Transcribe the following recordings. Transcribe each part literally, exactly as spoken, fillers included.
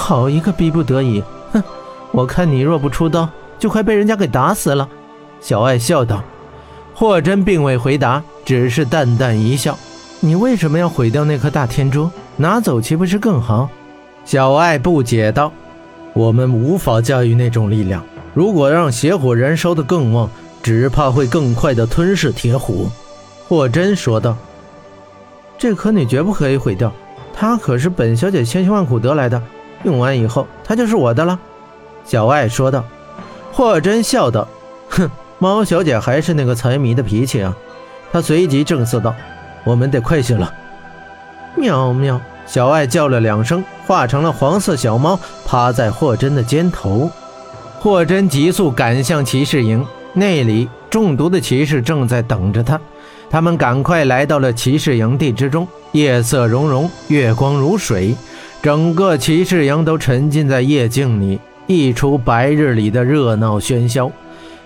好一个逼不得已！哼，我看你若不出刀，就快被人家给打死了。”小艾笑道。霍真并未回答，只是淡淡一笑。你为什么要毁掉那颗大天珠？拿走岂不是更好？小艾不解道：“我们无法驾驭那种力量，如果让邪火燃烧得更旺，只怕会更快地吞噬铁虎。”霍真说道：“这颗你绝不可以毁掉，它可是本小姐千辛万苦得来的，用完以后它就是我的了。”小艾说道。霍真笑道：“哼，猫小姐还是那个财迷的脾气啊。”她随即正色道：“我们得快些了。”喵喵，小艾叫了两声，化成了黄色小猫，趴在霍真的肩头。霍真急速赶向骑士营，那里中毒的骑士正在等着他。他们赶快来到了骑士营地之中，夜色融融，月光如水，整个骑士营都沉浸在夜静里，一除白日里的热闹喧嚣。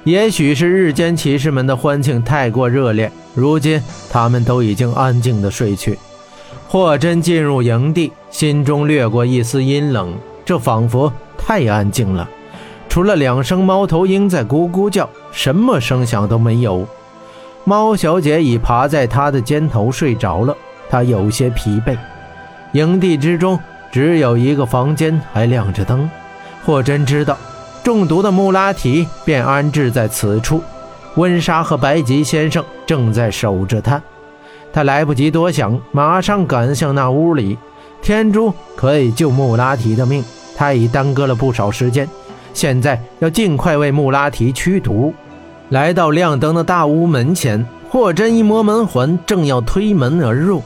也许是日间骑士们的欢庆太过热烈，如今他们都已经安静地睡去。霍真进入营地，心中掠过一丝阴冷，这仿佛太安静了，除了两声猫头鹰在咕咕叫，什么声响都没有。猫小姐已爬在她的肩头睡着了，她有些疲惫。营地之中只有一个房间还亮着灯，霍真知道中毒的穆拉提便安置在此处，温莎和白吉先生正在守着他。他来不及多想，马上赶向那屋里。天珠可以救穆拉提的命，他已耽搁了不少时间，现在要尽快为穆拉提驱毒。来到亮灯的大屋门前，霍真一摸门环，正要推门而入，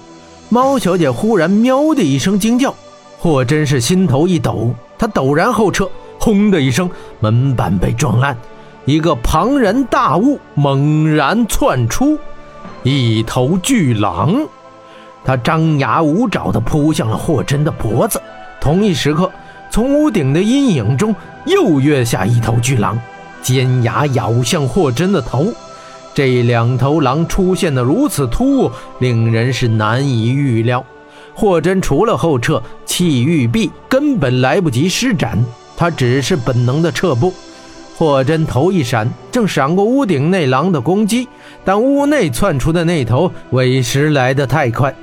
猫小姐忽然喵的一声惊叫，霍真是心头一抖，他陡然后撤，轰的一声，门板被撞烂，一个庞然大物猛然窜出，一头巨狼。他张牙舞爪地扑向了霍真的脖子。同一时刻，从屋顶的阴影中又跃下一头巨狼，尖牙咬向霍真的头。这两头狼出现得如此突兀，令人是难以预料。霍真除了后撤，气欲毙，根本来不及施展，他只是本能的撤步。霍真头一闪，正闪过屋顶内狼的攻击，但屋内窜出的那头尾食来得太快，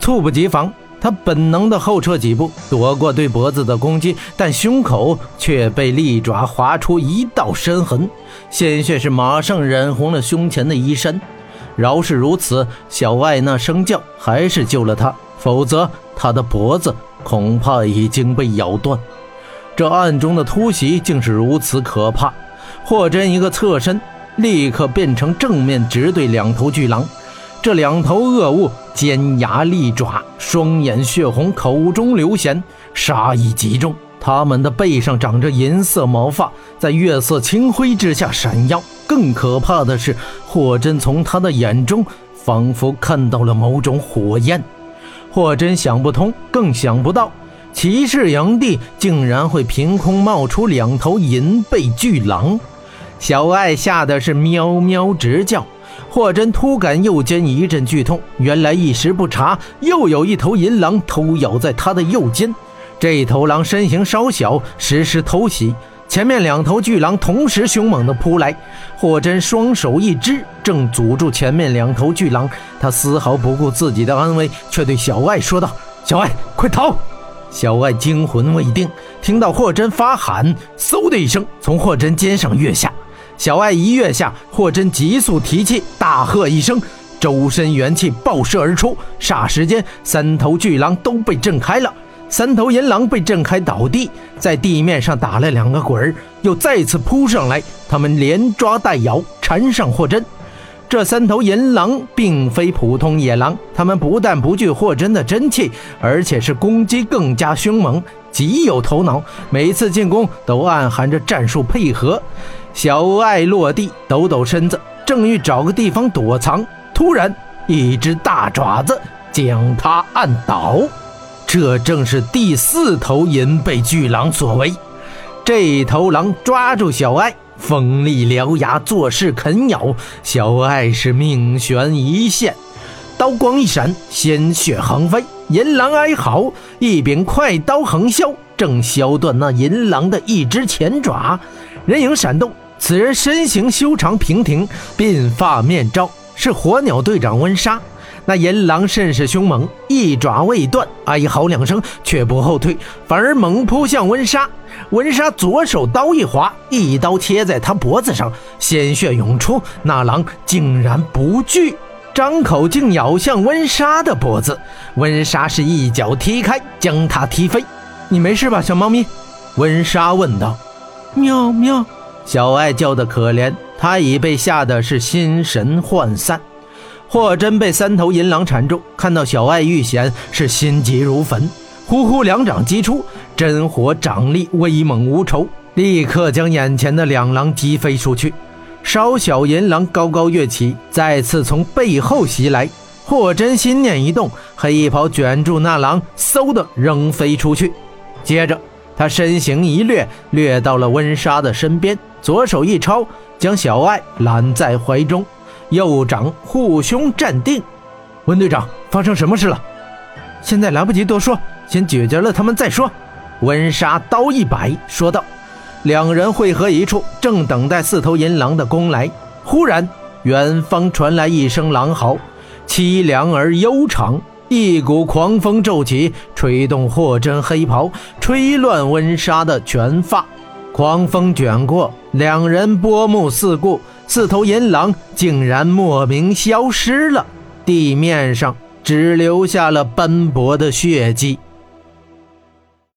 猝不及防，他本能的后撤几步，躲过对脖子的攻击，但胸口却被利爪划出一道深痕，鲜血是马上染红了胸前的衣衫。饶是如此，小艾那声叫还是救了他，否则他的脖子恐怕已经被咬断。这暗中的突袭竟是如此可怕，霍真一个侧身，立刻变成正面直对两头巨狼。这两头恶物尖牙利爪，双眼血红，口中流涎，杀意极重。他们的背上长着银色毛发，在月色清辉之下闪耀。更可怕的是，霍真从他的眼中仿佛看到了某种火焰。霍真想不通，更想不到骑士营地竟然会凭空冒出两头银背巨狼。小艾吓得是喵喵直叫。霍真突感右肩一阵剧痛，原来一时不察，又有一头银狼偷咬在他的右肩。这头狼身形稍小，实施偷袭，前面两头巨狼同时凶猛地扑来，霍真双手一支，正阻住前面两头巨狼。他丝毫不顾自己的安危，却对小艾说道：“小艾，快逃！”小艾惊魂未定，听到霍真发喊，嗖的一声从霍真肩上跃下。小艾一跃下，霍真急速提气，大喝一声，周身元气爆射而出。霎时间，三头巨狼都被震开了，三头银狼被震开倒地，在地面上打了两个滚，又再次扑上来。他们连抓带咬，缠上霍真。这三头银狼并非普通野狼，他们不但不惧霍真的真气，而且是攻击更加凶猛，极有头脑，每次进攻都暗含着战术配合。小艾落地，抖抖身子，正欲找个地方躲藏，突然一只大爪子将他按倒。这正是第四头银背巨狼所为。这头狼抓住小艾，锋利獠牙作势啃咬，小艾是命悬一线。刀光一闪，鲜血横飞，银狼哀嚎，一柄快刀横削，正削断那银狼的一只前爪，人影闪动，此人身形修长平挺，鬓发面罩，是火鸟队长温莎。那银狼甚是凶猛，一爪未断，哀嚎两声，却不后退，反而猛扑向温莎。温莎左手刀一划，一刀贴在他脖子上，鲜血涌出，那狼竟然不惧，张口竟咬向温莎的脖子。温莎是一脚踢开，将他踢飞。你没事吧，小猫咪？温莎问道。喵喵，小爱叫得可怜，他已被吓得是心神涣散。霍真被三头银狼缠住，看到小爱遇险，是心急如焚，呼呼两掌击出，真火掌力威猛无仇，立刻将眼前的两狼击飞出去。稍小银狼高高跃起，再次从背后袭来。霍真心念一动，黑衣袍卷住那狼，嗖的扔飞出去。接着他身形一掠，掠到了温莎的身边，左手一抄，将小爱揽在怀中，右掌护胸站定。温队长，发生什么事了？现在来不及多说，先解决了他们再说。温莎刀一摆说道。两人汇合一处，正等待四头银狼的攻来。忽然远方传来一声狼嚎，凄凉而悠长，一股狂风骤起，吹动霍真黑袍，吹乱温莎的全发。狂风卷过，两人拨目四顾，四头银狼竟然莫名消失了，地面上只留下了斑驳的血迹。